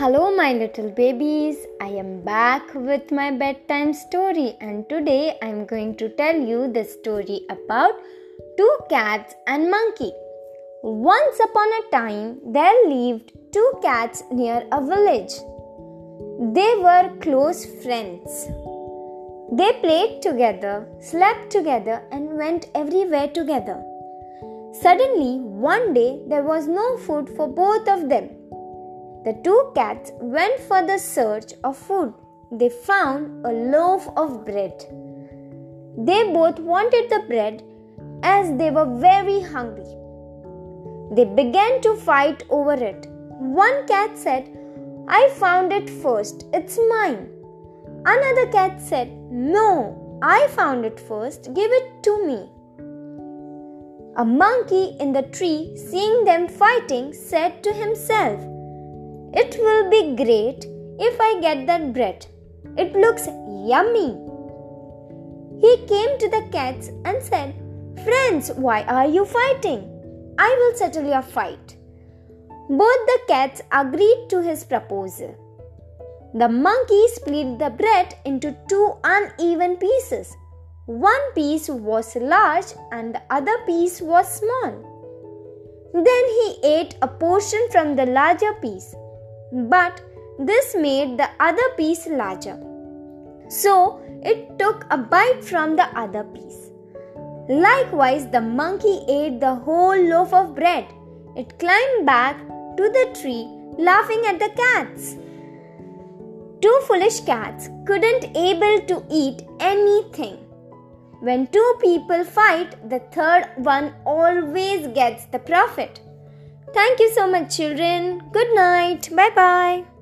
Hello my little babies, I am back with my bedtime story and today I am going to tell you the story about two cats and monkey. Once upon a time, there lived two cats near a village. They were close friends. They played together, slept together and went everywhere together. Suddenly, one day there was no food for both of them. The two cats went for the search of food. They found a loaf of bread. They both wanted the bread as they were very hungry. They began to fight over it. One cat said, "I found it first, it's mine." Another cat said, "No, I found it first, give it to me." A monkey in the tree, seeing them fighting, said to himself, "It will be great if I get that bread. It looks yummy." He came to the cats and said, "Friends, why are you fighting? I will settle your fight." Both the cats agreed to his proposal. The monkey split the bread into two uneven pieces. One piece was large and the other piece was small. Then he ate a portion from the larger piece. But this made the other piece larger. So it took a bite from the other piece. Likewise, the monkey ate the whole loaf of bread. It climbed back to the tree, laughing at the cats. Two foolish cats couldn't able to eat anything. When two people fight, the third one always gets the profit. Thank you so much, children. Good night. Bye-bye.